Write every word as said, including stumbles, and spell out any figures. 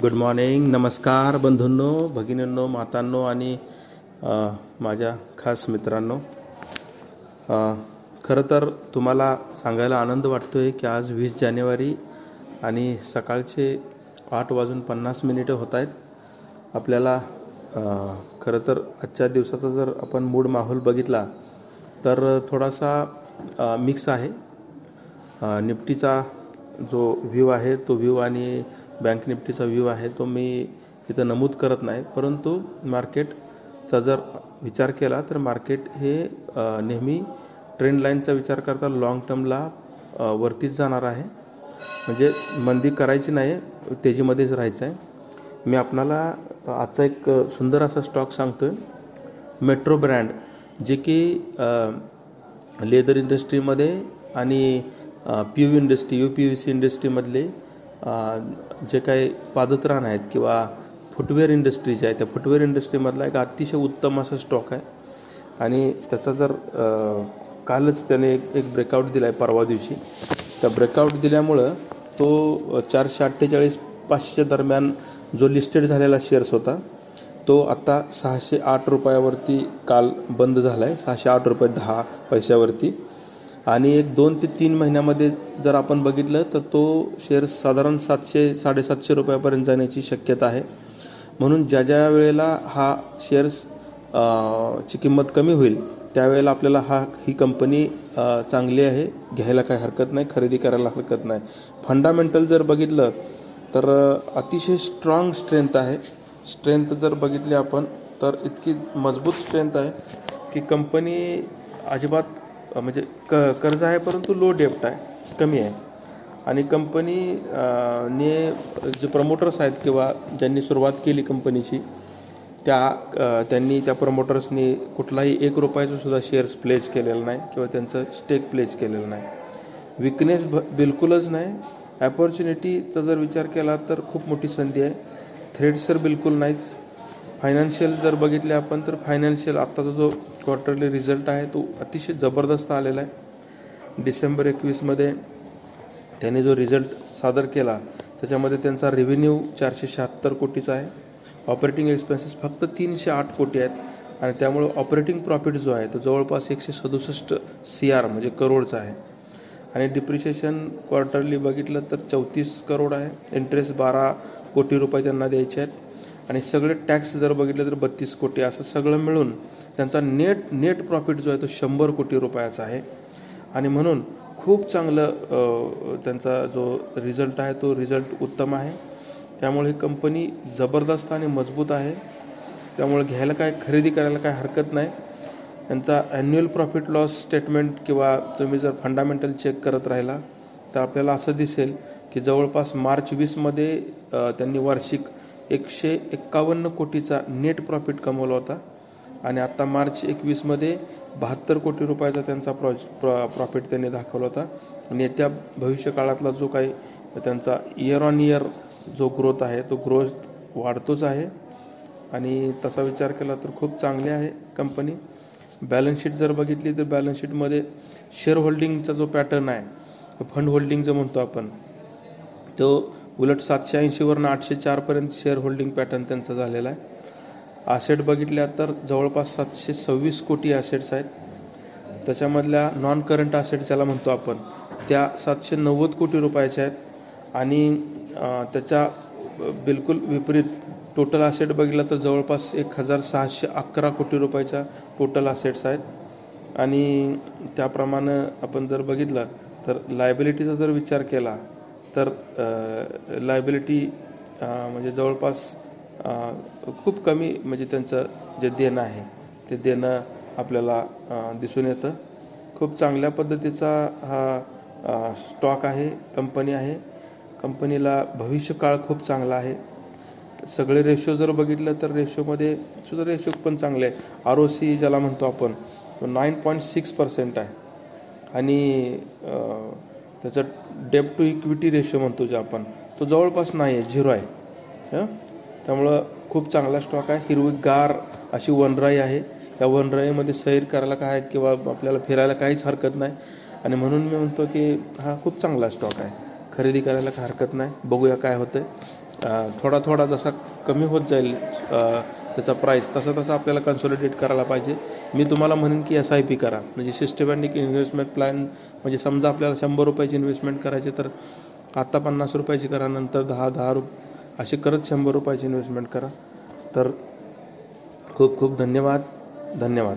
Good morning. नमस्कार बंधूंनो, भगिनींनो, मातांनो आणि माझ्या खास मित्रांनो. खरं तर तुम्हाला सांगायला आनंद वाटतो आहे की आज वीस जानेवारी आणि सकाळचे आठ वाजून पन्नास मिनिटं होत आहेत. आपल्याला खरं तर आजच्या दिवसाचा जर आपण मूड माहोल बघितला तर थोडासा मिक्स आहे. निफ्टीचा जो व्ह्यू आहे तो व्ह्यू आणि बँक निफ्टीचा व्ह्यू आहे तो मी इथं नमूद करत नाही, परंतु मार्केटचा जर विचार केला तर मार्केट हे नेहमी ट्रेंड लाईनचा विचार करता लाँग टर्मला वरतीच जाणार आहे. म्हणजे मंदी करायची नाही, तेजीमध्येच राहायचं आहे. मी आपणाला आजचा एक सुंदर असा स्टॉक सांगतो आहे, मेट्रो ब्रँड, जे की लेदर इंडस्ट्रीमध्ये आणि P U industry U P U C इंडस्ट्रीमधले जे काही पादत्राण आहेत किंवा फुटवेअर इंडस्ट्री जी आहे त्या फुटवेअर इंडस्ट्रीमधला एक अतिशय उत्तम असा स्टॉक आहे. आणि त्याचा जर कालच त्याने एक एक ब्रेकआउट दिला आहे परवा दिवशी. त्या ब्रेकआउट दिल्यामुळं तो चारशे अठ्ठेचाळीस पाचशेच्या दरम्यान जो लिस्टेड झालेला शेअर्स होता तो आत्ता सहाशे आठ रुपयावरती काल बंद झाला आहे, सहाशे आठ रुपये दहा पैशावरती. आणि एक दोन ते तीन महिन्यामध्ये जर आपण बघितलं तर तो शेअर साधारण सातशे साडेसातशे रुपयापर्यंत जाण्याची शक्यता आहे. म्हणून ज्या ज्या वेळेला हा शेअर्स ची किंमत कमी होईल त्यावेळेला आपल्याला हा ही कंपनी चांगली आहे, घ्यायला काही हरकत नाही, खरेदी करायला हरकत नाही. फंडामेंटल जर बघितलं तर अतिशय स्ट्रॉंग स्ट्रेंथ आहे. स्ट्रेंथ जर बघितली आपण तर इतकी मजबूत स्ट्रेंथ आहे की कंपनी अजिबात म्हणजे क कर्ज आहे परंतु लो डेप्ट आहे, कमी आहे. आणि कंपनीने जे प्रमोटर्स आहेत किंवा ज्यांनी सुरुवात केली कंपनीची त्या त्यांनी त्या प्रमोटर्सनी कुठलाही एक रुपयाचंसुद्धा शेअर्स प्लेज केलेलं नाही किंवा त्यांचं स्टेक प्लेज केलेलं नाही. विकनेस भ बिलकुलच नाही. अपॉर्च्युनिटीचा जर विचार केला तर खूप मोठी संधी आहे. थ्रेड्सर बिलकुल नाहीच. फायनान्शियल जर बघितले आपण तर फायनान्शियल आत्ताचा जो क्वार्टरली रिझल्ट आहे तो अतिशय जबरदस्त आलेला आहे. डिसेंबर एकवीसमध्ये त्यांनी जो रिझल्ट सादर केला त्याच्यामध्ये त्यांचा रेव्हेन्यू चारशे शहात्तर कोटीचा आहे. ऑपरेटिंग एक्सपेन्सेस फक्त तीनशे आठ कोटी आहेत आणि त्यामुळे ऑपरेटिंग प्रॉफिट जो आहे तो जवळपास एकशे सदुसष्ट सी आर म्हणजे करोडचा आहे. आणि डिप्रिशिएशन क्वार्टरली बघितलं तर चौतीस करोड आहे. इंटरेस्ट बारा कोटी रुपये त्यांना द्यायचे आहेत. आणि सगळे टॅक्स जर बघितलं तर बत्तीस कोटी, असं सगळं मिळून त्यांचा नेट नेट प्रॉफिट जो आहे तो शंभर कोटी रुपयाचा आहे. आणि म्हणून खूप चांगलं त्यांचा जो रिझल्ट आहे तो रिझल्ट उत्तम आहे. त्यामुळे ही कंपनी जबरदस्त आणि मजबूत आहे. त्यामुळे घ्यायला काय, खरेदी करायला काय हरकत नाही. त्यांचा ॲन्युअल प्रॉफिट लॉस स्टेटमेंट किंवा तुम्ही जर फंडामेंटल चेक करत राहिला तर आपल्याला असं दिसेल की जवळपास मार्च वीसमध्ये त्यांनी वार्षिक एकशे एक्कावन्न कोटीचा नेट प्रॉफिट कमवला होता आणि आत्ता मार्च एकवीसमध्ये बहात्तर कोटी रुपयाचा त्यांचा प्रॉज प्रॉ प्रॉफिट त्यांनी दाखवला होता. आणि येत्या भविष्यकाळातला जो काही त्यांचा इयर ऑन इयर जो ग्रोथ आहे तो ग्रोथ वाढतोच आहे. आणि तसा विचार केला तर खूप चांगली आहे कंपनी. बॅलन्स शीट जर बघितली तर बॅलन्स शीटमध्ये शेअर होल्डिंगचा जो पॅटर्न आहे, फंड होल्डिंग जो म्हणतो आपण, तो उलट सातशे ऐंशीवरनं आठशे चारपर्यंत शेअर होल्डिंग पॅटर्न त्यांचा झालेला आहे. ॲसेट बघितल्या तर जवळपास सातशे सव्वीस कोटी ॲसेट्स आहेत. त्याच्यामधल्या नॉन करंट ॲसेट्स ज्याला म्हणतो आपण त्या सातशे नव्वद कोटी रुपयाच्या आहेत. आणि त्याच्या बिलकुल विपरीत टोटल ॲसेट बघितला तर जवळपास एक हजार सहाशे अकरा कोटी रुपयाच्या टोटल ॲसेट्स आहेत. आणि त्याप्रमाणे आपण जर बघितलं तर लायबिलिटीचा जर विचार केला तर लायबिलिटी म्हणजे जवळपास खूप कमी, म्हणजे त्यांचं जे देणं आहे ते देणं आपल्याला दिसून येतं. खूप चांगल्या पद्धतीचा हा स्टॉक आहे, कंपनी आहे. कंपनीला भविष्यकाळ खूप चांगला आहे. सगळे रेशो जर बघितलं तर रेशोमध्ये सुद्धा रेशो पण चांगले आहे. आर ओ सी ज्याला म्हणतो आपण तो नाईन पॉईंट सिक्स पर्सेंट आहे. आणि त्याचा डेप टू इक्विटी रेशो म्हणतो जे आपण तो जवळपास नाही आहे, झिरो आहे. हं, त्यामुळं खूप चांगला स्टॉक आहे. हिरवीगार अशी वनराई आहे. या वनराईमध्ये सैर करायला काय किंवा आपल्याला फिरायला काहीच हरकत नाही. आणि म्हणून मी म्हणतो की हा खूप चांगला स्टॉक आहे, खरेदी करायला काय हरकत नाही. बघूया काय होतं. थोडा थोडा जसा कमी होत जाईल त्याचा प्राईस तसा तसा आपल्याला कन्सॉलिडेट करायला पाहिजे. मी तुम्हाला म्हणेन की एस आय पी करा, म्हणजे सिस्टमॅटिक इन्व्हेस्टमेंट प्लॅन. म्हणजे समजा आपल्याला शंभर रुपयाची इन्व्हेस्टमेंट करायची तर आत्ता पन्नास रुपयाची करा, नंतर दहा दहा रुप असे करत शंभर रुपयाची इन्व्हेस्टमेंट करा. तर खूप खूप धन्यवाद धन्यवाद.